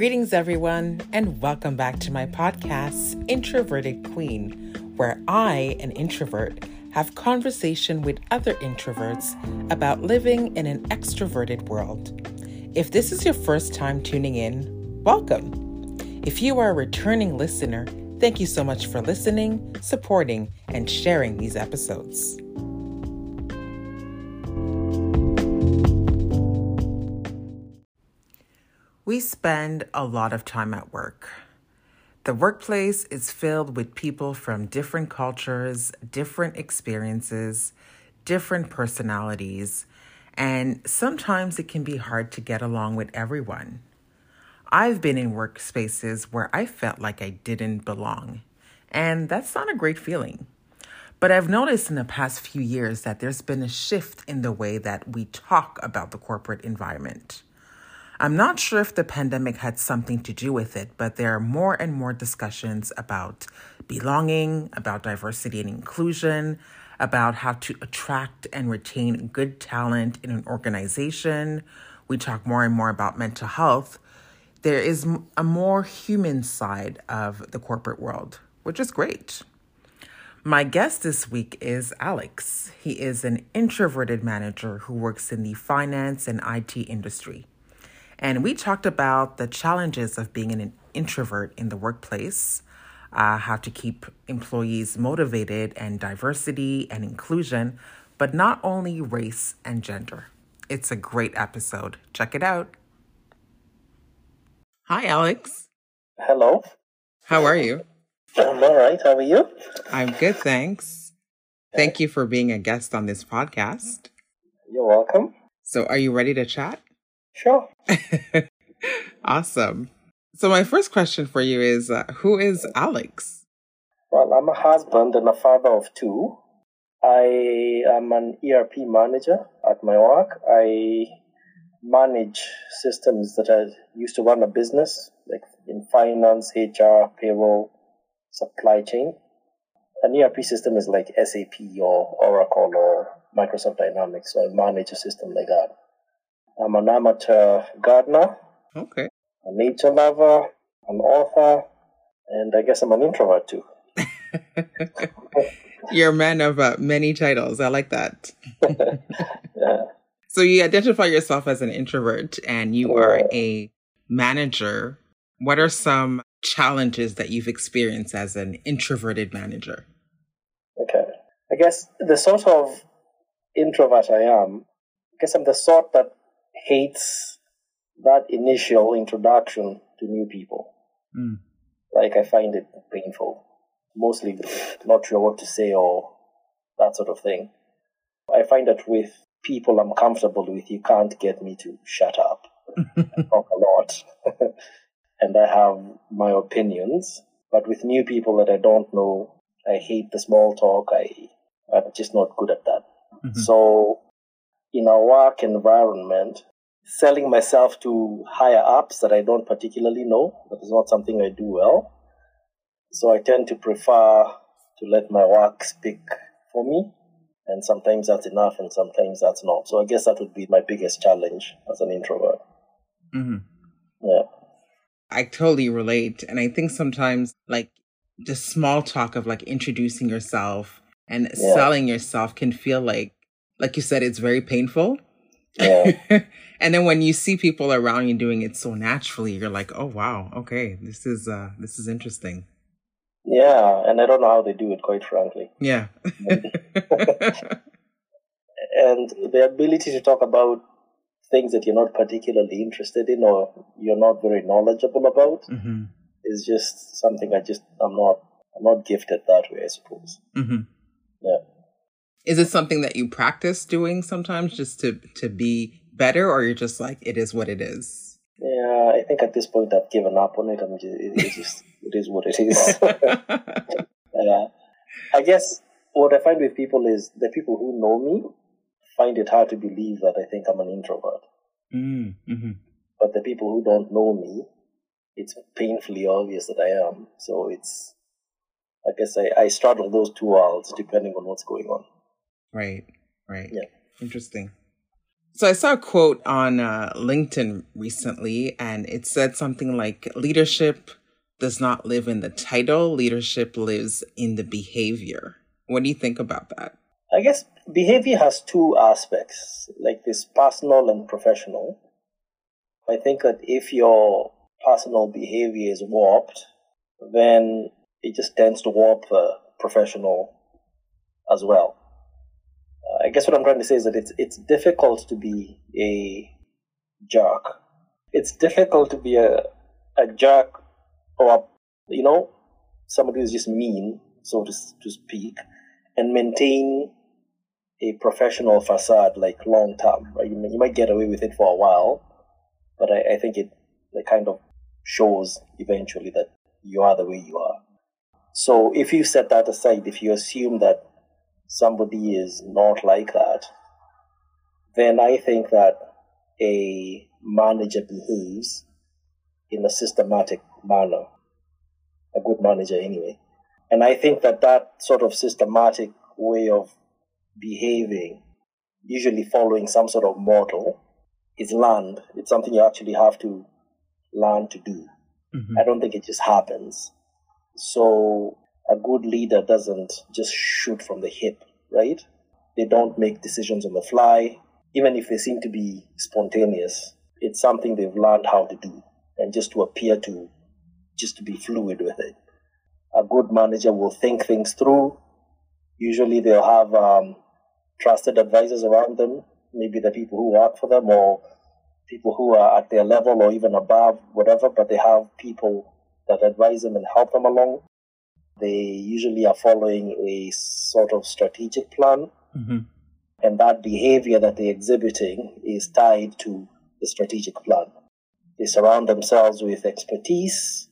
Greetings, everyone, and welcome back to my podcast, Introverted Queen, where I, an introvert, have conversation with other introverts about living in an extroverted world. If this is your first time tuning in, welcome. If you are a returning listener, thank you so much for listening, supporting, and sharing these episodes. We spend a lot of time at work. The workplace is filled with people from different cultures, different experiences, different personalities, and sometimes it can be hard to get along with everyone. I've been in workspaces where I felt like I didn't belong, and that's not a great feeling. But I've noticed in the past few years that there's been a shift in the way that we talk about the corporate environment. I'm not sure if the pandemic had something to do with it, but there are more and more discussions about belonging, about diversity and inclusion, about how to attract and retain good talent in an organization. We talk more and more about mental health. There is a more human side of the corporate world, which is great. My guest this week is Alex. He is an introverted manager who works in the finance and IT industry. And we talked about the challenges of being an introvert in the workplace, how to keep employees motivated, and diversity and inclusion, but not only race and gender. It's a great episode. Check it out. Hi, Alex. Hello. How are you? I'm all right. How are you? I'm good, thanks. Thank you for being a guest on this podcast. You're welcome. So are you ready to chat? Sure. Awesome. So my first question for you is, who is Alex? Well, I'm a husband and a father of two. I am an ERP manager at my work. I manage systems that I used to run a business, like in finance, HR, payroll, supply chain. An ERP system is like SAP or Oracle or Microsoft Dynamics, so I manage a system like that. I'm an amateur gardener, okay, a nature lover, an author, and I guess I'm an introvert too. You're a man of many titles. I like that. Yeah. So you identify yourself as an introvert and you are a manager. What are some challenges that you've experienced as an introverted manager? Okay. I guess the sort of introvert I am, I guess I'm the sort that hates that initial introduction to new people. Like, I find it painful, mostly not sure what to say or that sort of thing. I find that with people I'm comfortable with, you can't get me to shut up. I talk a lot and I have my opinions, but with new people that I don't know, I hate the small talk. I'm just not good at that. So in a work environment, selling myself to higher ups that I don't particularly know, that is not something I do well. So I tend to prefer to let my work speak for me. And sometimes that's enough and sometimes that's not. So I guess that would be my biggest challenge as an introvert. Yeah. I totally relate. And I think sometimes like the small talk of like introducing yourself and selling yourself can feel like you said, it's very painful. And then when you see people around you doing it so naturally, you're like, oh, wow, okay, this is interesting. Yeah, and I don't know how they do it, quite frankly. Yeah. And the ability to talk about things that you're not particularly interested in or you're not very knowledgeable about is just something I'm not gifted that way, I suppose. Yeah. Is it something that you practice doing sometimes just to be better, or you're just like, it is what it is? Yeah, I think at this point I've given up on it. It is what it is. Yeah. I guess what I find with people is the people who know me find it hard to believe that I think I'm an introvert. But the people who don't know me, it's painfully obvious that I am. So it's, I guess I straddle those two worlds depending on what's going on. Right. Interesting. So I saw a quote on LinkedIn recently, and it said something like, leadership does not live in the title. Leadership lives in the behavior. What do you think about that? I guess behavior has two aspects, like this personal and professional. I think that if your personal behavior is warped, then it just tends to warp the professional as well. I guess what I'm trying to say is that it's difficult to be a jerk. It's difficult to be a jerk or, somebody who's just mean, so to speak, and maintain a professional facade like long term. Right? You might get away with it for a while, but I think it kind of shows eventually that you are the way you are. So if you set that aside, if you assume that somebody is not like that, then I think that a manager behaves in a systematic manner, a good manager anyway. And I think that sort of systematic way of behaving, usually following some sort of model, is learned. It's something you actually have to learn to do. Mm-hmm. I don't think it just happens. So a good leader doesn't just shoot from the hip, right? They don't make decisions on the fly, even if they seem to be spontaneous. It's something they've learned how to do, and just to be fluid with it. A good manager will think things through. Usually they'll have trusted advisors around them, maybe the people who work for them or people who are at their level or even above, whatever, but they have people that advise them and help them along. They usually are following a sort of strategic plan, mm-hmm. and that behavior that they're exhibiting is tied to the strategic plan. They surround themselves with expertise.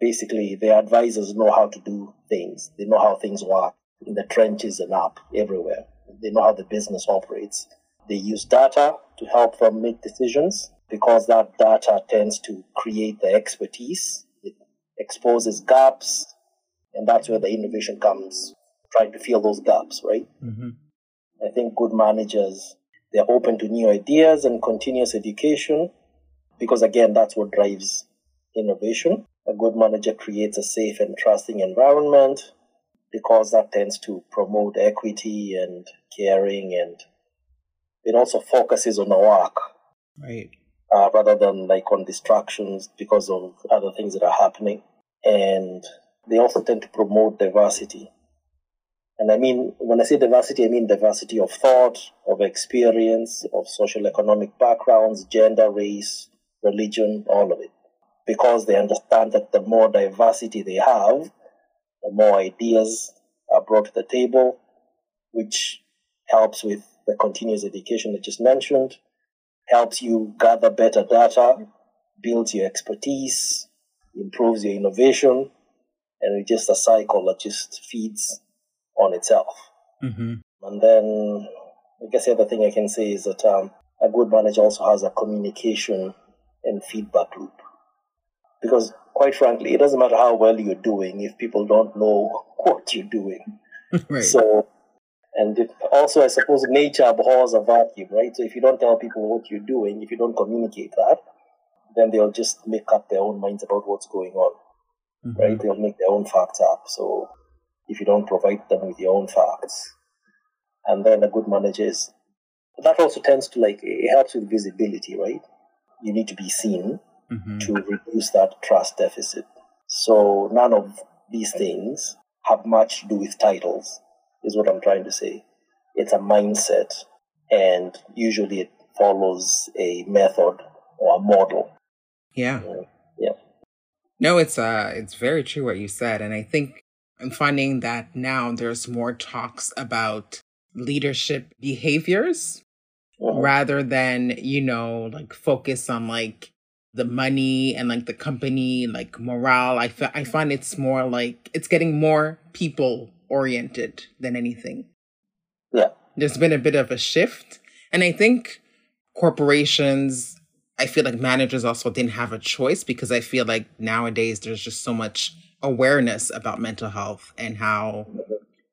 Basically, their advisors know how to do things. They know how things work in the trenches and up everywhere. They know how the business operates. They use data to help them make decisions because that data tends to create the expertise. It exposes gaps. And that's where the innovation comes, trying to fill those gaps, right? Mm-hmm. I think good managers, they're open to new ideas and continuous education because, again, that's what drives innovation. A good manager creates a safe and trusting environment because that tends to promote equity and caring, and it also focuses on the work, right? Rather than on distractions because of other things that are happening. And they also tend to promote diversity. And I mean, when I say diversity, I mean diversity of thought, of experience, of socioeconomic backgrounds, gender, race, religion, all of it. Because they understand that the more diversity they have, the more ideas are brought to the table, which helps with the continuous education I just mentioned, helps you gather better data, builds your expertise, improves your innovation, and it's just a cycle that just feeds on itself. Mm-hmm. And then I guess the other thing I can say is that a good manager also has a communication and feedback loop. Because quite frankly, it doesn't matter how well you're doing if people don't know what you're doing. Right. So, and also I suppose nature abhors a vacuum, right? So if you don't tell people what you're doing, if you don't communicate that, then they'll just make up their own minds about what's going on. Mm-hmm. Right? They'll make their own facts up. So if you don't provide them with your own facts, and then a good manager is, that also tends to it helps with visibility, right? You need to be seen. Mm-hmm. To reduce that trust deficit. So none of these things have much to do with titles, is what I'm trying to say. It's a mindset, and usually it follows a method or a model. Yeah. Yeah. No, it's very true what you said. And I think I'm finding that now there's more talks about leadership behaviors, mm-hmm. rather than, focus on the money and the company, morale. I find it's more it's getting more people oriented than anything. Yeah. There's been a bit of a shift. And I think corporations, I feel like managers also didn't have a choice because I feel like nowadays there's just so much awareness about mental health and how,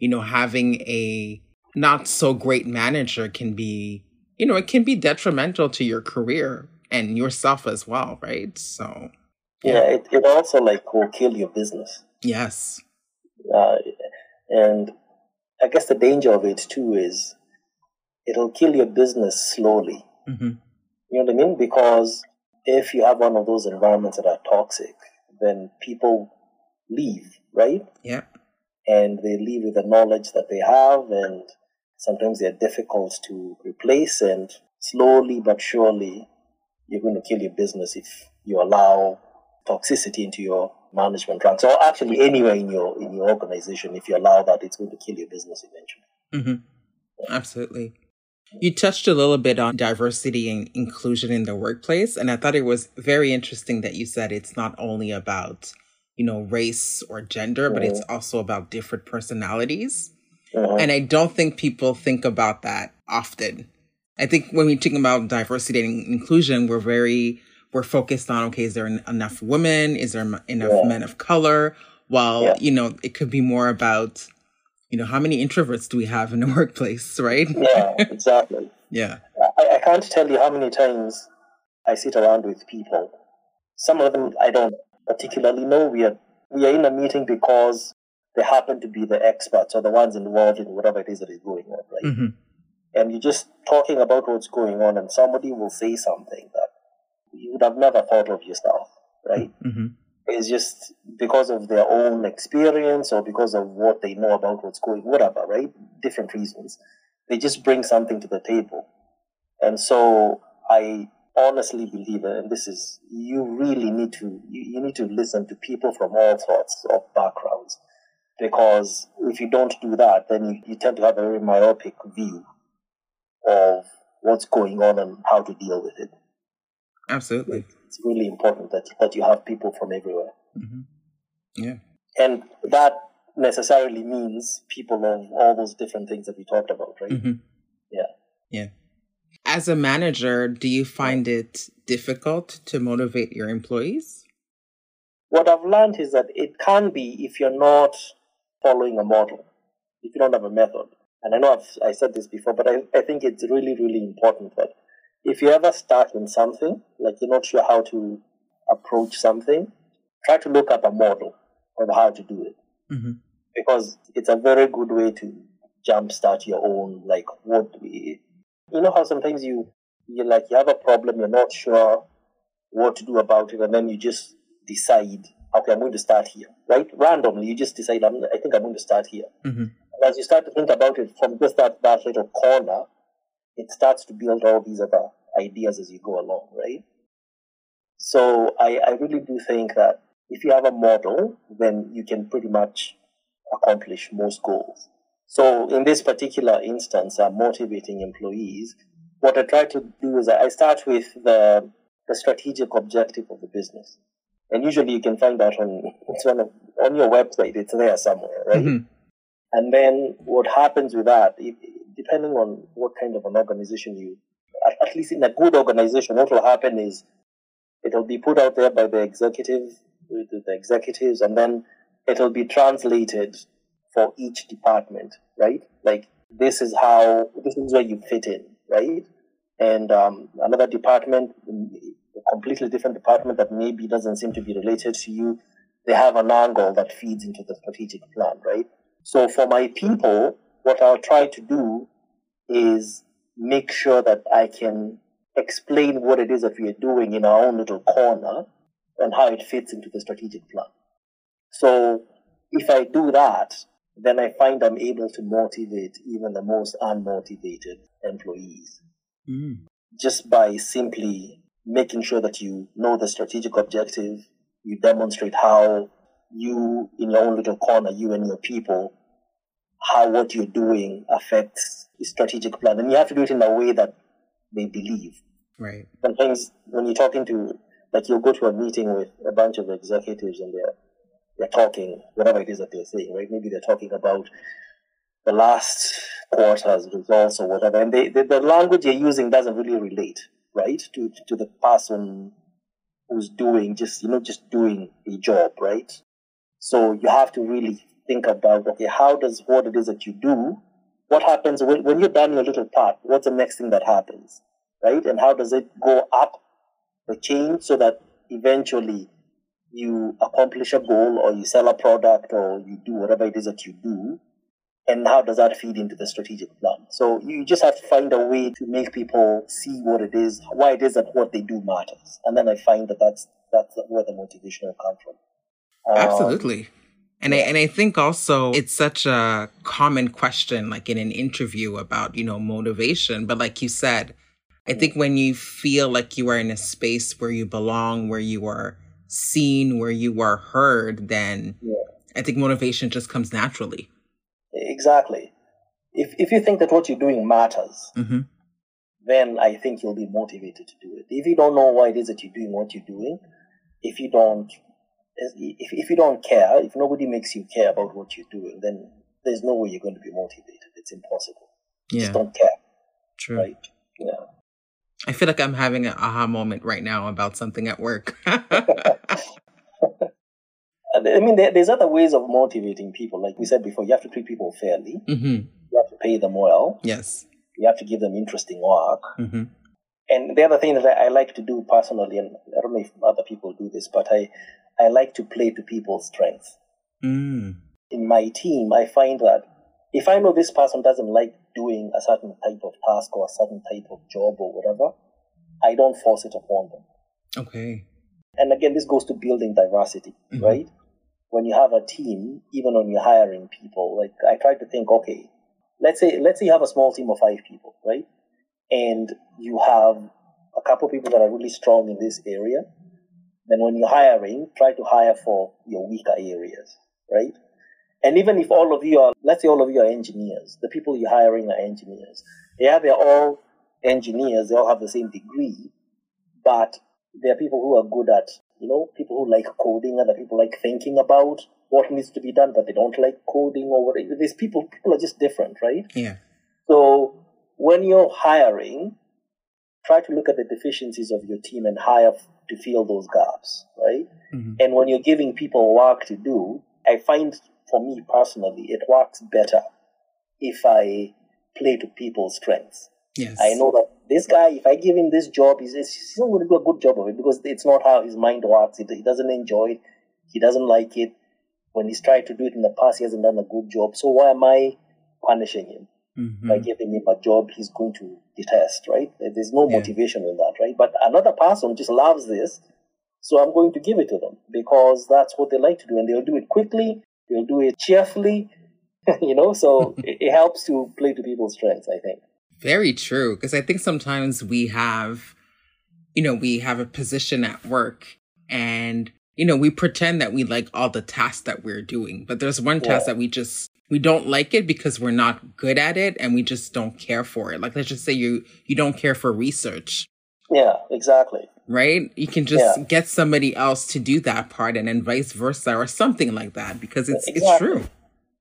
having a not so great manager can be it can be detrimental to your career and yourself as well, right? So, yeah, it also will kill your business. Yes. And I guess the danger of it too is it'll kill your business slowly. Mm-hmm. You know what I mean? Because if you have one of those environments that are toxic, then people leave, right? Yeah. And they leave with the knowledge that they have, and sometimes they're difficult to replace, and slowly but surely you're going to kill your business if you allow toxicity into your management ranks, or actually anywhere in your organization. If you allow that, it's going to kill your business eventually. Mm-hmm. Yeah. Absolutely. You touched a little bit on diversity and inclusion in the workplace, and I thought it was very interesting that you said it's not only about race or gender, but it's also about different personalities. And I don't think people think about that often. I think when we think about diversity and inclusion, we're focused on, okay, is there enough women? Is there enough men of color? Well, it could be more about, how many introverts do we have in the workplace, right? Yeah, exactly. Yeah. I can't tell you how many times I sit around with people. Some of them I don't particularly know. We are in a meeting because they happen to be the experts or the ones involved in whatever it is that is going on, right? Mm-hmm. And you're just talking about what's going on, and somebody will say something that you would have never thought of yourself, right? Mm-hmm. It's just because of their own experience or because of what they know about what's going on, whatever, right? Different reasons. They just bring something to the table. And so I honestly believe, and this is, you need to listen to people from all sorts of backgrounds, because if you don't do that, then you tend to have a very myopic view of what's going on and how to deal with it. Absolutely. It's really important that you have people from everywhere. Mm-hmm. Yeah. And that necessarily means people of all those different things that we talked about, right? Mm-hmm. Yeah. Yeah. As a manager, do you find it difficult to motivate your employees? What I've learned is that it can be if you're not following a model, if you don't have a method. And I know I said this before, but I think it's really, really important that if you ever start in something, you're not sure how to approach something, try to look up a model on how to do it. Mm-hmm. Because it's a very good way to jumpstart your own, you know how sometimes you have a problem, you're not sure what to do about it, and then you just decide, okay, I'm going to start here, right? Randomly, you just decide, I think I'm going to start here. Mm-hmm. And as you start to think about it from just that little corner, it starts to build all these other ideas as you go along, right? So I really do think that if you have a model, then you can pretty much accomplish most goals. So in this particular instance, I'm motivating employees. What I try to do is I start with the strategic objective of the business. And usually you can find that on your website, it's there somewhere, right? Mm-hmm. And then what happens with that, depending on what kind of an organization at least in a good organization, what will happen is it'll be put out there by the executives, and then it'll be translated for each department, right? This is where you fit in, right? And another department, a completely different department that maybe doesn't seem to be related to you, they have an angle that feeds into the strategic plan, right? So for my people, what I'll try to do is make sure that I can explain what it is that we are doing in our own little corner and how it fits into the strategic plan. So if I do that, then I find I'm able to motivate even the most unmotivated employees. Mm. Just by simply making sure that you know the strategic objective, you demonstrate how you, in your own little corner, you and your people, how what you're doing affects the strategic plan. And you have to do it in a way that they believe. Right. Sometimes when you're talking to, you'll go to a meeting with a bunch of executives and they're talking, whatever it is that they're saying, right? Maybe they're talking about the last quarter's results or whatever. And the language you're using doesn't really relate, right, to the person who's doing just doing a job, right? So you have to really think about, okay, how does what it is that you do what happens when you're done your little part? What's the next thing that happens, right? And how does it go up the chain so that eventually you accomplish a goal or you sell a product or you do whatever it is that you do? And how does that feed into the strategic plan? So you just have to find a way to make people see what it is, why it is that what they do matters. And then I find that that's where the motivation will come from. Absolutely. And I think also it's such a common question, like in an interview about, you know, motivation. But like you said, I think when you feel like you are in a space where you belong, where you are seen, where you are heard, then I think motivation just comes naturally. Exactly. If you think that what you're doing matters, then I think you'll be motivated to do it. If you don't know why it is that you're doing what you're doing, if you don't care, if nobody makes you care about what you're doing, then there's no way you're going to be motivated. It's impossible. You just don't care. True. Right? Yeah. I feel like I'm having an aha moment right now about something at work. I mean, there's other ways of motivating people. Like we said before, you have to treat people fairly. You have to pay them well. Yes. You have to give them interesting work. And the other thing that I like to do personally, and I don't know if other people do this, but I like to play to people's strengths. In my team, I find that if I know this person doesn't like doing a certain type of task or a certain type of job or whatever, I don't force it upon them. Okay. And again, this goes to building diversity, right? When you have a team, even when you're hiring people, like I try to think, okay, let's say you have a small team of 5 people, right? And you have a couple of people that are really strong in this area. Then when you're hiring, try to hire for your weaker areas, right? And even if all of you are, let's say all of you are engineers, the people you're hiring are engineers. Yeah, they're all engineers. They all have the same degree, but there are people who are good at, you know, people who like coding, other people like thinking about what needs to be done, but they don't like coding or whatever. These people are just different, right? Yeah. So when you're hiring, try to look at the deficiencies of your team and hire to fill those gaps, right? And when you're giving people work to do, I find for me personally, it works better if I play to people's strengths. Yes. I know that this guy, if I give him this job, he's not going to do a good job of it because it's not how his mind works. He doesn't enjoy it. He doesn't like it. When he's tried to do it in the past, he hasn't done a good job. So why am I punishing him by giving him a job he's going to detest, right? There's no motivation in that, right? But another person just loves this, so I'm going to give it to them because that's what they like to do. And they'll do it quickly. They'll do it cheerfully, you know? So it helps to play to people's strengths, I think. Very true, because I think sometimes we have a position at work and, you know, we pretend that we like all the tasks that we're doing, but there's one task that we don't like it because we're not good at it and we just don't care for it. Like, let's just say you don't care for research. Yeah, exactly. Right? You can just get somebody else to do that part and then vice versa or something like that because it's true.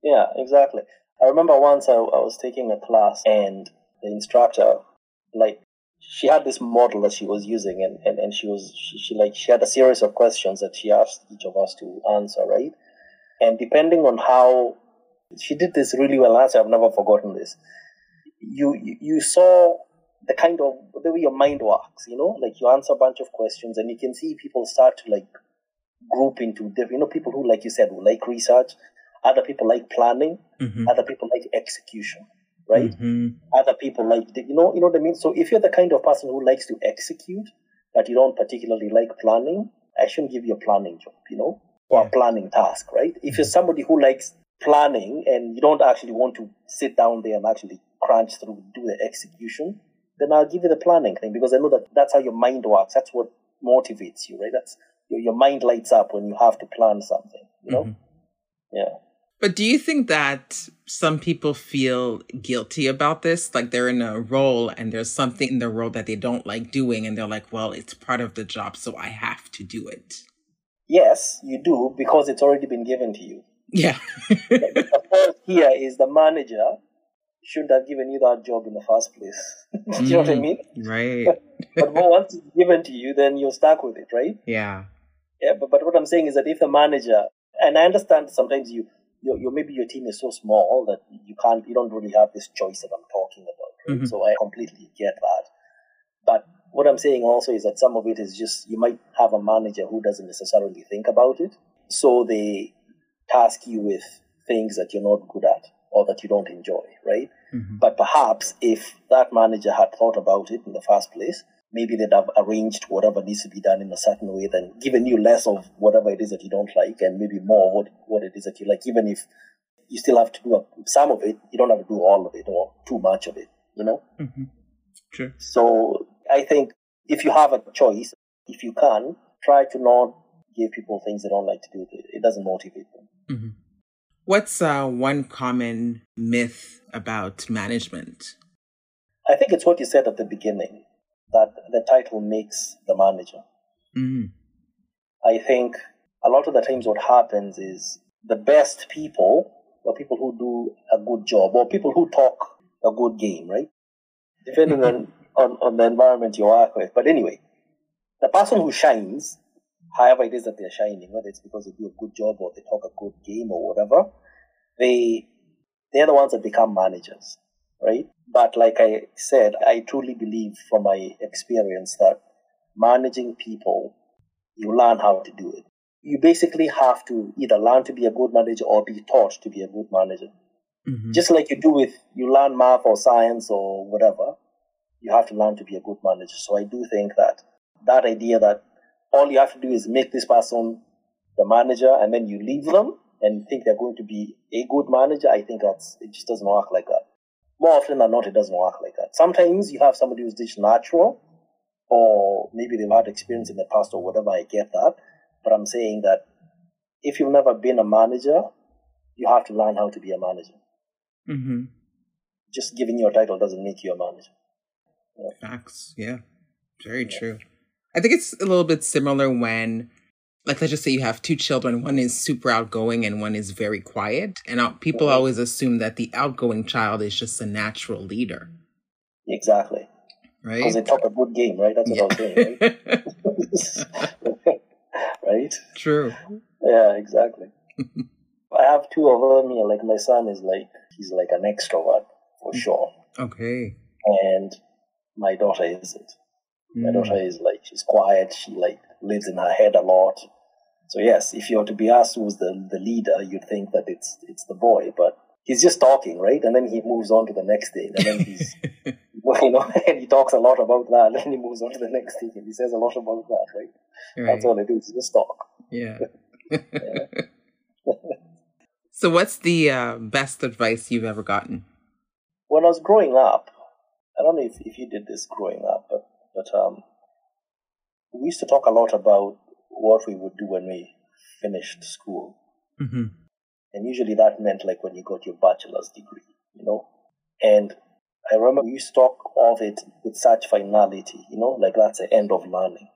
Yeah, exactly. I remember once I was taking a class and the instructor, like, she had this model that she was using and she had a series of questions that she asked each of us to answer, right? And depending on how she did this really well answer, I've never forgotten this. You saw the kind of the way your mind works, you know, like you answer a bunch of questions and you can see people start to like group into different, you know, people who, like you said, who like research, other people like planning, other people like execution. Right? Other people like, you know what I mean? So if you're the kind of person who likes to execute, but you don't particularly like planning, I shouldn't give you a planning job, you know, or a planning task, right? If you're somebody who likes planning and you don't actually want to sit down there and actually crunch through, do the execution, then I'll give you the planning thing because I know that that's how your mind works. That's what motivates you, right? That's your mind lights up when you have to plan something, you know? Yeah. But do you think that some people feel guilty about this? Like they're in a role and there's something in the role that they don't like doing and they're like, well, it's part of the job, so I have to do it. Yes, you do, because it's already been given to you. Yeah. The fault here is the manager shouldn't have given you that job in the first place. Do you know what I mean? Right. But once it's given to you, then you're stuck with it, right? Yeah. Yeah, but what I'm saying is that if the manager, and I understand sometimes you maybe your team is so small that you don't really have this choice that I'm talking about. Right? Mm-hmm. So I completely get that. But what I'm saying also is that some of it is just, you might have a manager who doesn't necessarily think about it. So they task you with things that you're not good at or that you don't enjoy, right? Mm-hmm. But perhaps if that manager had thought about it in the first place, maybe they'd have arranged whatever needs to be done in a certain way, then given you less of whatever it is that you don't like and maybe more what it is that you like, even if you still have to do some of it, you don't have to do all of it or too much of it, you know? Mm-hmm. Sure. So I think if you have a choice, if you can, try to not give people things they don't like to do. It doesn't motivate them. Mm-hmm. What's one common myth about management? I think it's what you said at the beginning, that the title makes the manager. Mm-hmm. I think a lot of the times what happens is the best people, or people who do a good job, or people who talk a good game, right? Depending on the environment you work with. But anyway, the person who shines, however it is that they're shining, whether it's because they do a good job or they talk a good game or whatever, they're the ones that become managers, right? But like I said, I truly believe from my experience that managing people, you learn how to do it. You basically have to either learn to be a good manager or be taught to be a good manager. Mm-hmm. Just like you do with, you learn math or science or whatever, you have to learn to be a good manager. So I do think that idea that all you have to do is make this person the manager and then you leave them and think they're going to be a good manager, I think it just doesn't work like that. More often than not, it doesn't work like that. Sometimes you have somebody who's just natural or maybe they've had experience in the past or whatever, I get that. But I'm saying that if you've never been a manager, you have to learn how to be a manager. Mm-hmm. Just giving you a title doesn't make you a manager. Yeah. Facts, yeah. Very true. I think it's a little bit similar when, like, let's just say you have two children. One is super outgoing and one is very quiet. And people always assume that the outgoing child is just a natural leader. Exactly. Right? Because they talk a good game, right? That's what I was saying, right? Right? True. Yeah, exactly. I have two of them here. Like, my son is he's an extrovert, for sure. Okay. And my daughter isn't. My daughter is she's quiet. She lives in her head a lot. So yes, if you were to be asked who's the leader, you'd think that it's the boy, but he's just talking, right? And then he moves on to the next thing, and then he's and he talks a lot about that, and then he moves on to the next thing, and he says a lot about that, right? That's all they do is just talk. Yeah. Yeah. So what's the best advice you've ever gotten? When I was growing up, I don't know if you did this growing up, but we used to talk a lot about what we would do when we finished school. Mm-hmm. And usually that meant when you got your bachelor's degree, you know. And I remember we used to talk of it with such finality, you know, that's the end of learning,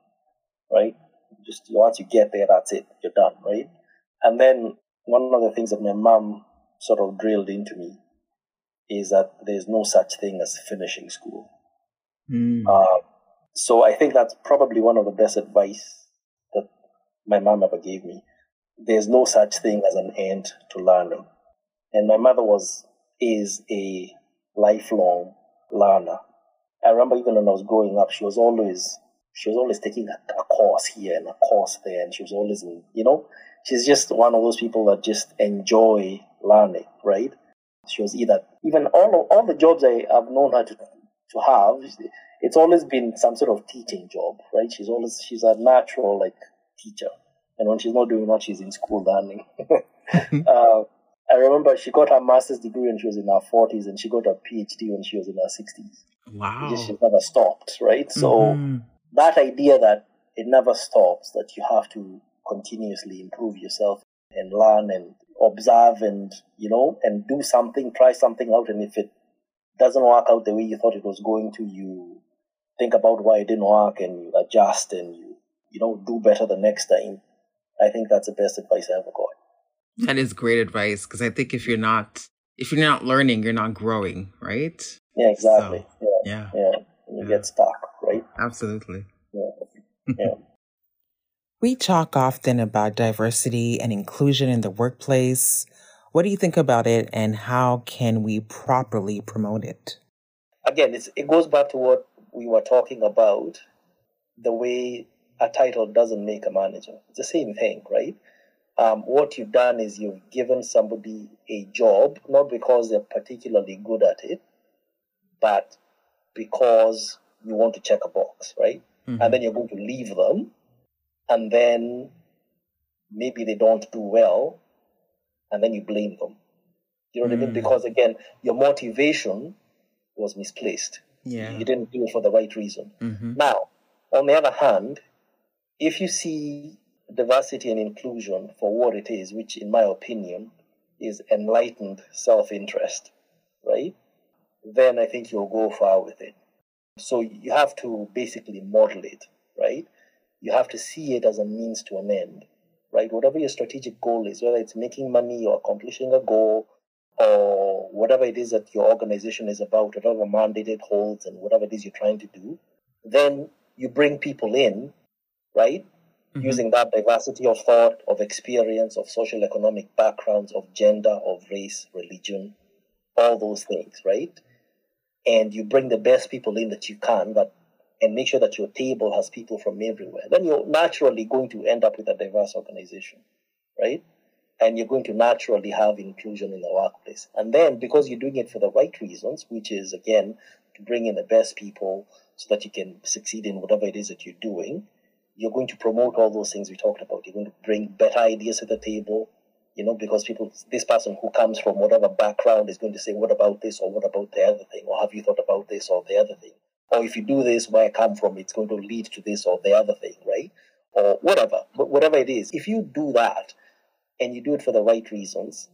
right? Just once you get there, that's it, you're done, right? And then one of the things that my mom sort of drilled into me is that there's no such thing as finishing school. Mm. So I think that's probably one of the best advice that my mom ever gave me. There's no such thing as an end to learning. And my mother is a lifelong learner. I remember even when I was growing up, she was always taking a course here and a course there. And she was always, she's just one of those people that just enjoy learning, right? She was even all the jobs I have known her to have, it's always been some sort of teaching job, right? She's a natural teacher, and when she's not doing that, she's in school learning. I remember she got her master's degree when she was in her 40s, and she got her PhD when she was in her 60s. Wow! She never stopped, right? Mm-hmm. So that idea that it never stops, that you have to continuously improve yourself and learn and observe and and do something, try something out, and if it doesn't work out the way you thought it was going to, you think about why it didn't work and you adjust and you do better the next time. I think that's the best advice I ever got. That is great advice, because I think if you're not learning, you're not growing, right? Yeah, exactly. So, yeah. And you get stuck, right? Absolutely. Yeah. We talk often about diversity and inclusion in the workplace, What do you think about it, and how can we properly promote it? Again, it goes back to what we were talking about, the way a title doesn't make a manager. It's the same thing, right? What you've done is you've given somebody a job, not because they're particularly good at it, but because you want to check a box, right? Mm-hmm. And then you're going to leave them, and then maybe they don't do well, and then you blame them. You know what I mean? Because, again, your motivation was misplaced. Yeah. You didn't do it for the right reason. Mm-hmm. Now, on the other hand, if you see diversity and inclusion for what it is, which, in my opinion, is enlightened self-interest, right? Then I think you'll go far with it. So you have to basically model it, right? You have to see it as a means to an end, right? Whatever your strategic goal is, whether it's making money or accomplishing a goal or whatever it is that your organization is about, whatever mandate it holds and whatever it is you're trying to do, then you bring people in, right? Mm-hmm. Using that diversity of thought, of experience, of social economic backgrounds, of gender, of race, religion, all those things, right? And you bring the best people in that you can, and make sure that your table has people from everywhere. Then you're naturally going to end up with a diverse organization, right? And you're going to naturally have inclusion in the workplace. And then, because you're doing it for the right reasons, which is, again, to bring in the best people so that you can succeed in whatever it is that you're doing, you're going to promote all those things we talked about. You're going to bring better ideas to the table, you know, because this person who comes from whatever background is going to say, what about this, or what about the other thing, or have you thought about this or the other thing? Or if you do this, where I come from, it's going to lead to this or the other thing, right? Or whatever, but whatever it is. If you do that and you do it for the right reasons,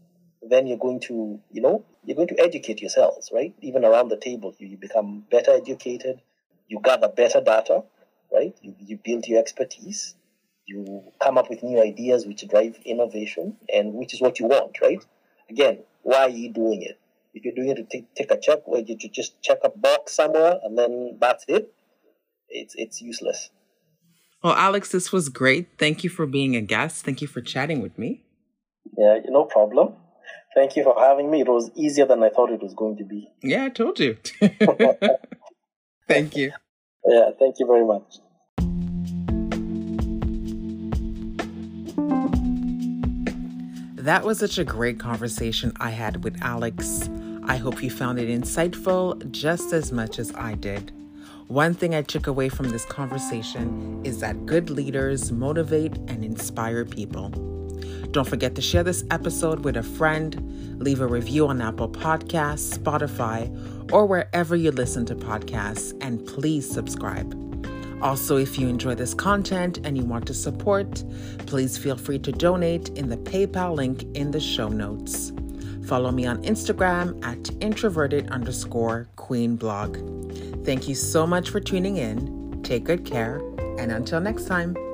then you're going to, you know, you're going to educate yourselves, right? Even around the table, you become better educated, you gather better data, right? You build your expertise, you come up with new ideas which drive innovation, and which is what you want, right? Again, why are you doing it? If you're doing it to take a check, where you just check a box somewhere and then that's it, it's useless. Well, Alex, this was great. Thank you for being a guest. Thank you for chatting with me. Yeah, no problem. Thank you for having me. It was easier than I thought it was going to be. Yeah, I told you. Thank you. Yeah, thank you very much. That was such a great conversation I had with Alex. I hope you found it insightful just as much as I did. One thing I took away from this conversation is that good leaders motivate and inspire people. Don't forget to share this episode with a friend, leave a review on Apple Podcasts, Spotify, or wherever you listen to podcasts, and please subscribe. Also, if you enjoy this content and you want to support, please feel free to donate in the PayPal link in the show notes. Follow me on Instagram at introverted_queenblog. Thank you so much for tuning in. Take good care, and until next time.